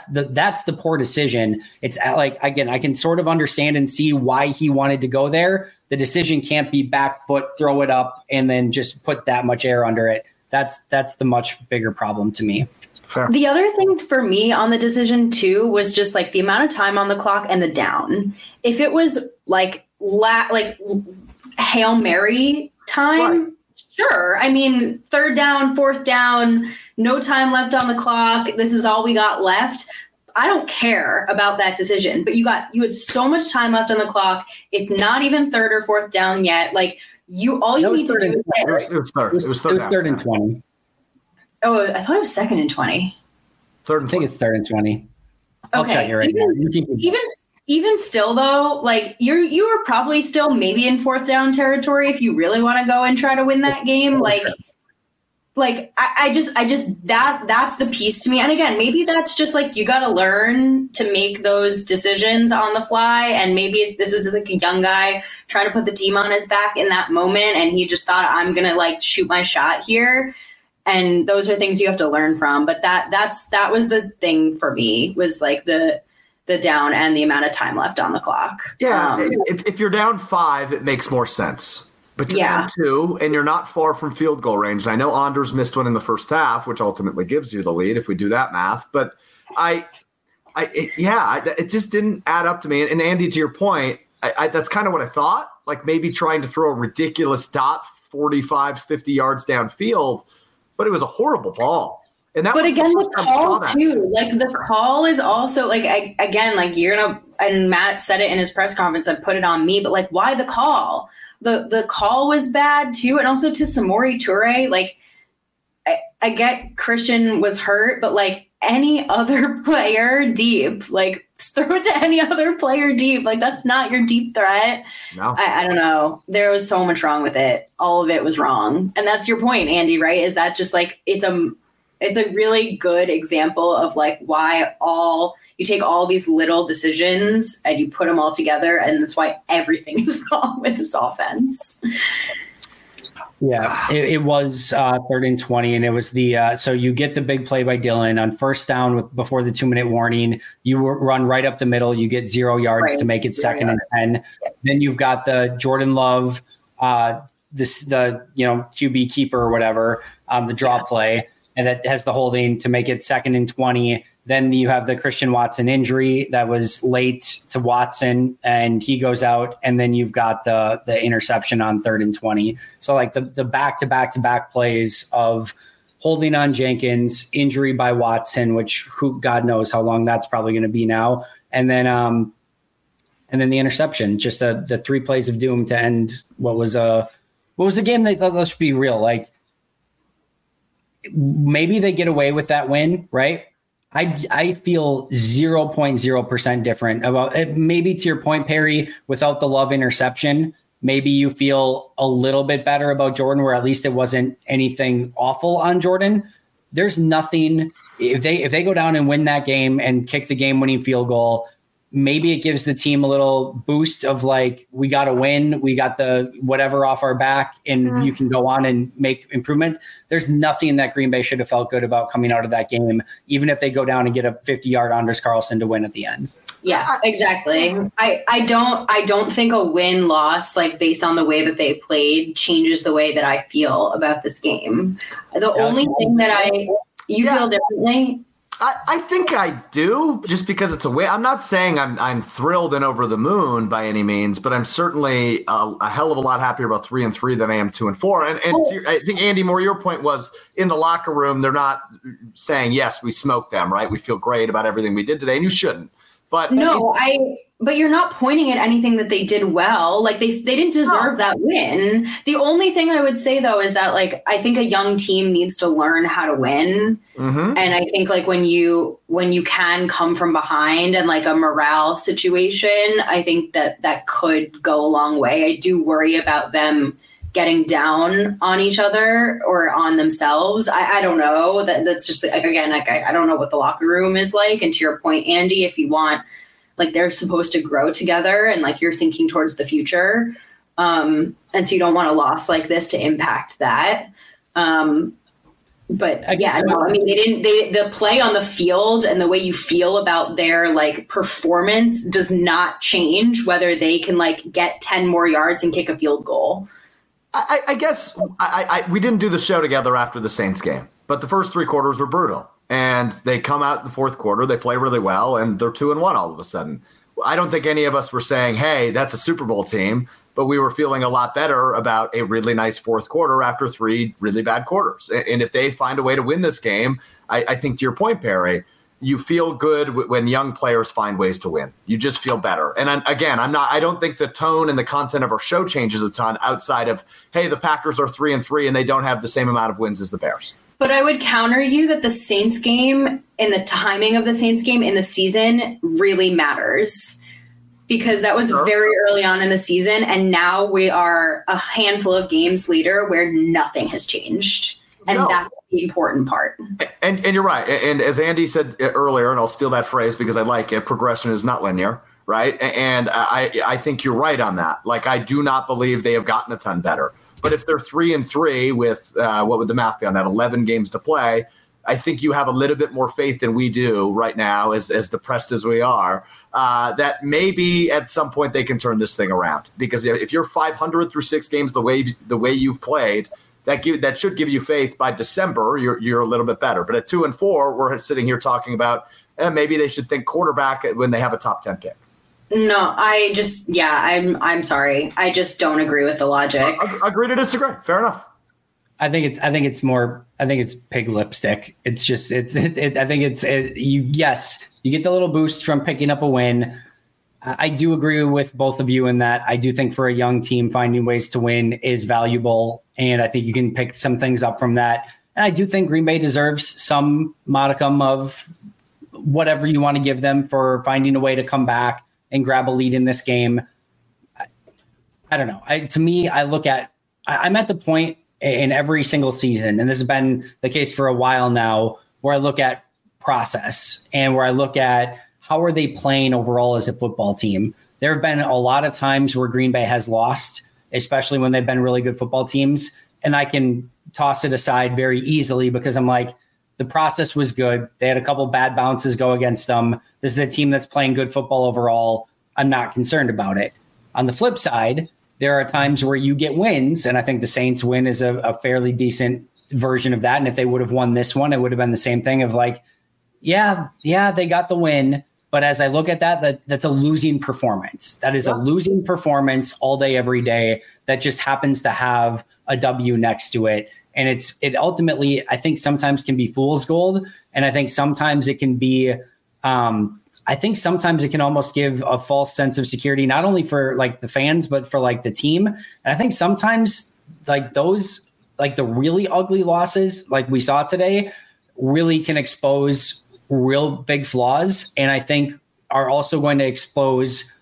the poor decision. It's like, again, I can sort of understand and see why he wanted to go there. The decision can't be back foot, throw it up, and then just put that much air under it. That's the much bigger problem to me. Fair. The other thing for me on the decision too was just like the amount of time on the clock and the down. If it was like Hail Mary time, right. Sure. I mean, 3rd down, 4th down, no time left on the clock. This is all we got left. I don't care about that decision, but you had so much time left on the clock. It's not even 3rd or 4th down yet. Like you need to do is say, it was 3rd and 20. Oh, I thought it was 2nd and 20. 3rd and 20. I think it's 3rd and 20. I'll check you right now. Even still, though, like you are probably still maybe in 4th down territory if you really want to go and try to win that game. Like I just that's the piece to me. And again, maybe that's just like you got to learn to make those decisions on the fly. And maybe if this is like a young guy trying to put the team on his back in that moment, and he just thought I'm gonna like shoot my shot here. And those are things you have to learn from. But that was the thing for me was like the down and the amount of time left on the clock. Yeah. If you're down 5, it makes more sense. But you're down 2, and you're not far from field goal range. And I know Anders missed one in the first half, which ultimately gives you the lead if we do that math. But it just didn't add up to me. And Andy, to your point, that's kind of what I thought. Like maybe trying to throw a ridiculous dot 45, 50 yards downfield, but it was a horrible ball. But again, the call too, like the call is also like, and Matt said it in his press conference and put it on me, but like, why the call? The call was bad too. And also to Samori Touré, like I get Christian was hurt, but like any other player deep, like throw it to any other player deep. Like that's not your deep threat. No, I don't know. There was so much wrong with it. All of it was wrong. And that's your point, Andy, right? Is that just like, it's a really good example of like why you take all these little decisions and you put them all together. And that's why everything is wrong with this offense. Yeah, it was 3rd and 20. And it was so you get the big play by Dillon on 1st down before the 2-minute warning, you run right up the middle. You get 0 yards to make it 2nd and 10. Yeah. Then you've got the Jordan Love, QB keeper or whatever, the draw play. And that has the holding to make it 2nd and 20. Then you have the Christian Watson injury that was late to Watson, and he goes out. And then you've got the interception on 3rd and 20. So like the back-to-back-to-back plays of holding on Jenkins, injury by Watson, which who God knows how long that's probably going to be now. And then the interception, just the three plays of doom to end what was a game that, let's be real, like maybe they get away with that win, right? I feel 0.0% different about it. Maybe to your point, Perry, without the Love interception, maybe you feel a little bit better about Jordan, where at least it wasn't anything awful on Jordan. There's nothing if they go down and win that game and kick the game-winning field goal. Maybe it gives the team a little boost of like, we got to win. We got the whatever off our back, and you can go on and make improvement. There's nothing that Green Bay should have felt good about coming out of that game, even if they go down and get a 50-yard Anders Carlson to win at the end. Yeah, exactly. I don't think a win-loss, like based on the way that they played, changes the way that I feel about this game. The only thing that I feel differently. I think I do, just because it's a way. I'm not saying I'm thrilled and over the moon by any means, but I'm certainly a hell of a lot happier about 3-3 than I am 2-4. And I think, Andy Moore, your point was in the locker room, they're not saying, yes, we smoked them, right? We feel great about everything we did today, and you shouldn't. But no, but you're not pointing at anything that they did well. Like they didn't deserve that win. The only thing I would say though is that like I think a young team needs to learn how to win. Mm-hmm. And I think like when you can come from behind and like a morale situation, I think that could go a long way. I do worry about them getting down on each other or on themselves. I don't know. That's just like, again, like I don't know what the locker room is like. And to your point, Andy, if you want, like they're supposed to grow together and like you're thinking towards the future. And so you don't want a loss like this to impact that. But yeah, no, I mean, the play on the field and the way you feel about their like performance does not change whether they can like get 10 more yards and kick a field goal. I guess we didn't do the show together after the Saints game, but the first three quarters were brutal, and they come out in the fourth quarter, they play really well, and they're 2-1 all of a sudden. I don't think any of us were saying, hey, that's a Super Bowl team, but we were feeling a lot better about a really nice fourth quarter after three really bad quarters. And if they find a way to win this game, I think to your point, Perry, you feel good when young players find ways to win. You just feel better. And again, I don't think the tone and the content of our show changes a ton outside of, hey, the Packers are 3-3 and they don't have the same amount of wins as the Bears. But I would counter you that the Saints game and the timing of the Saints game in the season really matters, because that was very early on in the season. And now we are a handful of games later where nothing has changed. And that's the important part. And you're right. And as Andy said earlier, and I'll steal that phrase because I like it, progression is not linear, right? And I think you're right on that. Like, I do not believe they have gotten a ton better. But if they're 3-3 with, what would the math be on that, 11 games to play, I think you have a little bit more faith than we do right now, as depressed as we are, that maybe at some point they can turn this thing around. Because if you're 500 through 6 games the way you've played – That should give you faith. By December, you're a little bit better. But at 2-4, we're sitting here talking about maybe they should think quarterback when they have a top 10 pick. No, I'm sorry. I just don't agree with the logic. I agree to disagree. Fair enough. I think it's pig lipstick. It's just you get the little boost from picking up a win. I do agree with both of you in that I do think for a young team, finding ways to win is valuable. And I think you can pick some things up from that. And I do think Green Bay deserves some modicum of whatever you want to give them for finding a way to come back and grab a lead in this game. I don't know. I'm at the point in every single season, and this has been the case for a while now, where I look at process and where I look at how are they playing overall as a football team. There have been a lot of times where Green Bay has lost, especially when they've been really good football teams. And I can toss it aside very easily because I'm like, the process was good. They had a couple bad bounces go against them. This is a team that's playing good football overall. I'm not concerned about it. On the flip side, there are times where you get wins, and I think the Saints win is a fairly decent version of that. And if they would have won this one, it would have been the same thing of like, yeah, they got the win. But as I look at that, that's a losing performance. That is a losing performance all day, every day, that just happens to have a W next to it. And it ultimately, I think, sometimes can be fool's gold. And I think sometimes it can be, I think sometimes it can almost give a false sense of security, not only for like the fans, but for like the team. And I think sometimes like those, like the really ugly losses, like we saw today, really can expose real big flaws, and I think are also going to expose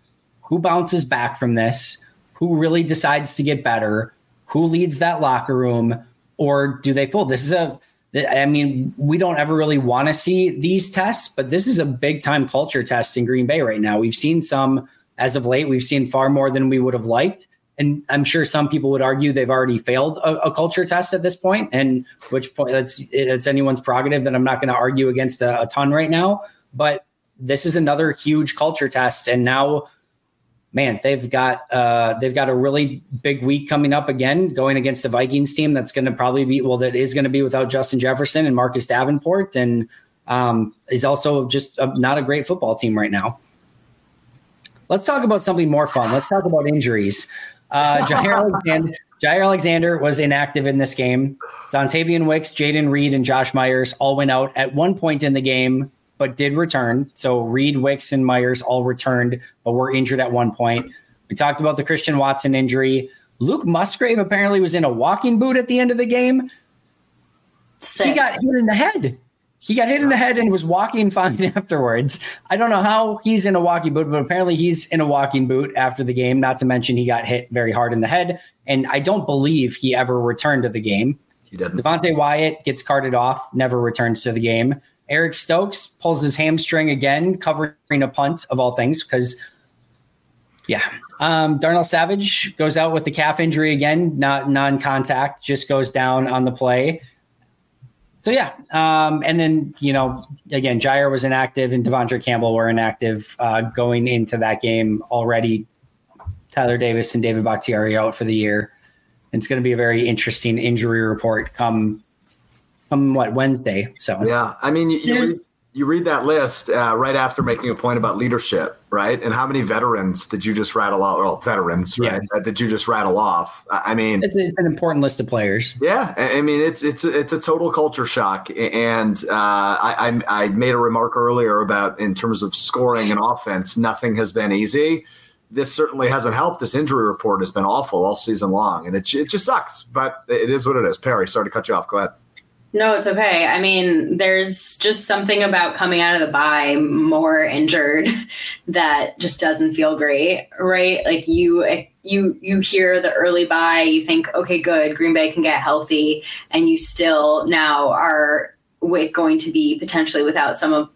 who bounces back from this, who really decides to get better, who leads that locker room, or do they fold? This is I mean, we don't ever really want to see these tests, but this is a big time culture test in Green Bay right now. We've seen some as of late. We've seen far more than we would have liked. And I'm sure some people would argue they've already failed a culture test at this point, and which point that's anyone's prerogative that I'm not going to argue against a ton right now. But this is another huge culture test. And now, man, they've got a really big week coming up again, going against the Vikings team. That's going to probably be, well, that is going to be without Justin Jefferson and Marcus Davenport, and is also just not a great football team right now. Let's talk about something more fun. Let's talk about injuries. Jair Alexander was inactive in this game. Dontavian Wicks, Jaden Reed, and Josh Myers all went out at one point in the game, but did return. So Reed, Wicks, and Myers all returned, but were injured at one point. We talked about the Christian Watson injury. Luke Musgrave apparently was in a walking boot at the end of the game. Sick. He got hit in the head. He got hit in the head and was walking fine afterwards. I don't know how he's in a walking boot, but apparently he's in a walking boot after the game, not to mention he got hit very hard in the head. And I don't believe he ever returned to the game. He didn't. Devontae Wyatt gets carted off, never returns to the game. Eric Stokes pulls his hamstring again, covering a punt of all things because, yeah. Darnell Savage goes out with the calf injury again, not non-contact, just goes down on the play. So, yeah, and then, you know, again, Jair was inactive and Devondre Campbell were inactive going into that game already. Tyler Davis and David Bakhtiari out for the year. And it's going to be a very interesting injury report come Wednesday. So, yeah, I mean, you read that list right after making a point about leadership, right? And how many veterans did you just rattle off? Well, veterans, right? Yeah. Did you just rattle off? I mean, it's an important list of players. Yeah, I mean, it's a total culture shock. And I made a remark earlier about in terms of scoring and offense, nothing has been easy. This certainly hasn't helped. This injury report has been awful all season long, and it just sucks. But it is what it is. Perry, sorry to cut you off. Go ahead. No, it's okay. I mean, there's just something about coming out of the bye more injured that just doesn't feel great, right? Like you hear the early bye, you think, okay, good, Green Bay can get healthy, and you still now are going to be potentially without some of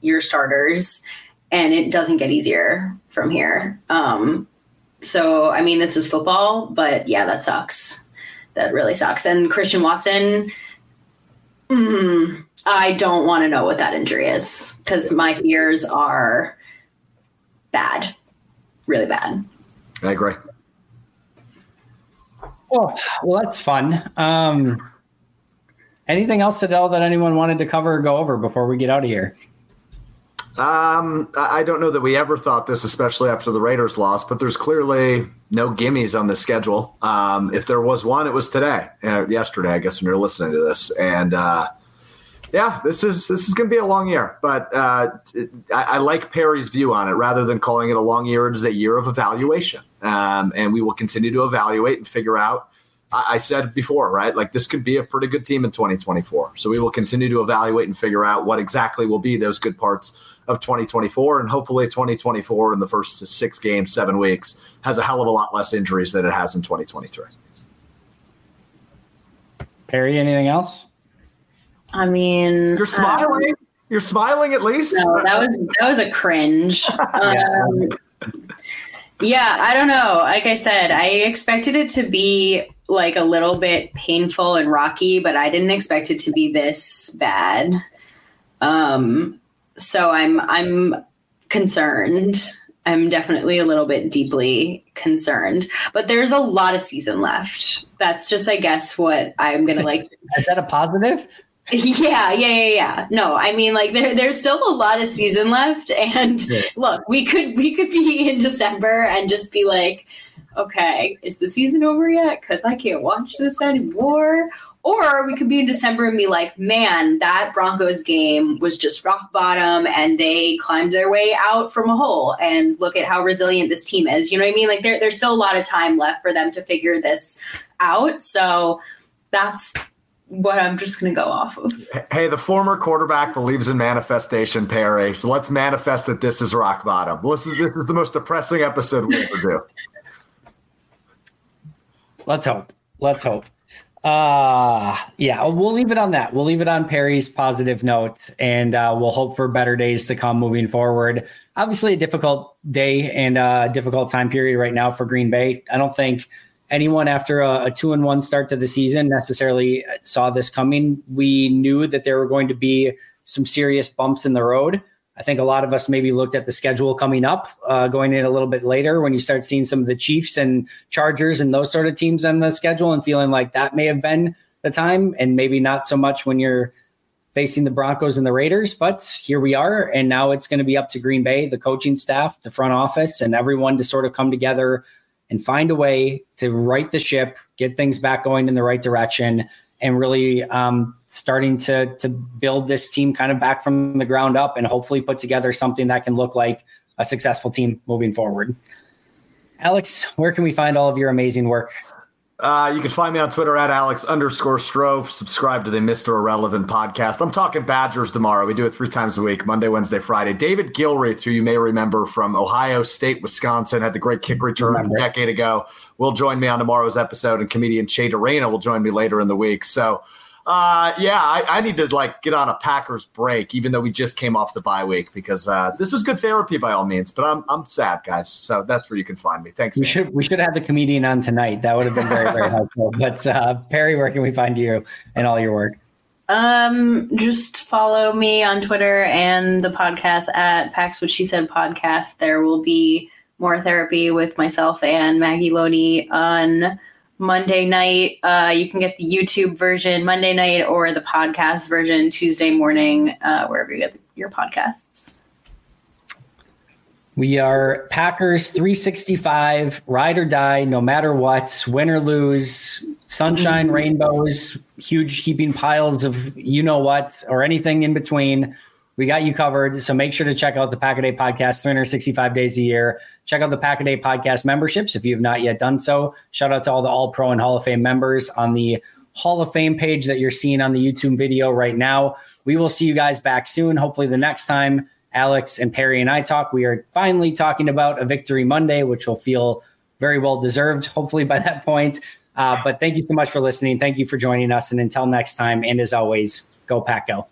your starters, and it doesn't get easier from here. So, I mean, this is football, but yeah, that sucks. That really sucks. And Christian Watson, I don't want to know what that injury is because my fears are bad, really bad. I agree. Oh, well, that's fun. Anything else at all that anyone wanted to cover or go over before we get out of here? I don't know that we ever thought this, especially after the Raiders loss, but there's clearly no gimmies on the schedule. If there was one, it was today, yesterday, I guess, when you're listening to this. And yeah, this is going to be a long year, but I like Perry's view on it. Rather than calling it a long year, it is a year of evaluation, and we will continue to evaluate and figure out. I said before, right? Like this could be a pretty good team in 2024. So we will continue to evaluate and figure out what exactly will be those good parts of 2024. And hopefully 2024 in the first 6 games, 7 weeks has a hell of a lot less injuries than it has in 2023. Perry, anything else? I mean, you're smiling. You're smiling at least. No, that was a cringe. Yeah, I don't know. Like I said, I expected it to be like a little bit painful and rocky, but I didn't expect it to be this bad. So I'm concerned. I'm definitely a little bit deeply concerned, but there's a lot of season left. That's just, I guess, what I'm going to like. Is that a positive? Yeah. No, I mean, like there's still a lot of season left, and look, we could be in December and just be like, okay, is the season over yet? Because I can't watch this anymore. Or we could be in December and be like, man, that Broncos game was just rock bottom and they climbed their way out from a hole, and look at how resilient this team is. You know what I mean? Like there's still a lot of time left for them to figure this out. So that's what I'm just going to go off of. Hey, the former quarterback believes in manifestation, Perry. So let's manifest that this is rock bottom. This is the most depressing episode we'll ever do. Let's hope. Yeah, we'll leave it on that. We'll leave it on Perry's positive note, and we'll hope for better days to come moving forward. Obviously a difficult day and a difficult time period right now for Green Bay. I don't think anyone after a 2-1 start to the season necessarily saw this coming. We knew that there were going to be some serious bumps in the road. I think a lot of us maybe looked at the schedule coming up, going in a little bit later when you start seeing some of the Chiefs and Chargers and those sort of teams on the schedule and feeling like that may have been the time, and maybe not so much when you're facing the Broncos and the Raiders. But here we are, and now it's going to be up to Green Bay, the coaching staff, the front office, and everyone to sort of come together and find a way to right the ship, get things back going in the right direction, and really starting to build this team kind of back from the ground up, and hopefully put together something that can look like a successful team moving forward. Alex, where can we find all of your amazing work? You can find me on Twitter at Alex_Stroh. Subscribe to the Mr. Irrelevant podcast. I'm talking Badgers tomorrow. We do it 3 times a week, Monday, Wednesday, Friday. David Gilreath, who you may remember from Ohio State, Wisconsin, had the great kick return a decade ago, will join me on tomorrow's episode, and comedian Che Darena will join me later in the week. So, I need to get on a Packers break, even though we just came off the bye week, because this was good therapy by all means. But I'm sad, guys. So that's where you can find me. Thanks. We should have the comedian on tonight. That would have been very, very helpful. But Perry, where can we find you and all your work? Just follow me on Twitter and the podcast at Packs What She Said Podcast. There will be more therapy with myself and Maggie Loney on Monday night. You can get the YouTube version Monday night or the podcast version Tuesday morning, wherever you get your podcasts. We are Packers 365, ride or die, no matter what, win or lose, sunshine, rainbows, huge heaping piles of you-know-what, or anything in between. We got you covered. So make sure to check out the Pack a Day podcast 365 days a year. Check out the Pack a Day podcast memberships if you have not yet done so. Shout out to all the All Pro and Hall of Fame members on the Hall of Fame page that you're seeing on the YouTube video right now. We will see you guys back soon. Hopefully the next time Alex and Perry and I talk, we are finally talking about a Victory Monday, which will feel very well deserved, hopefully by that point. But thank you so much for listening. Thank you for joining us. And until next time, and as always, go Pack Go.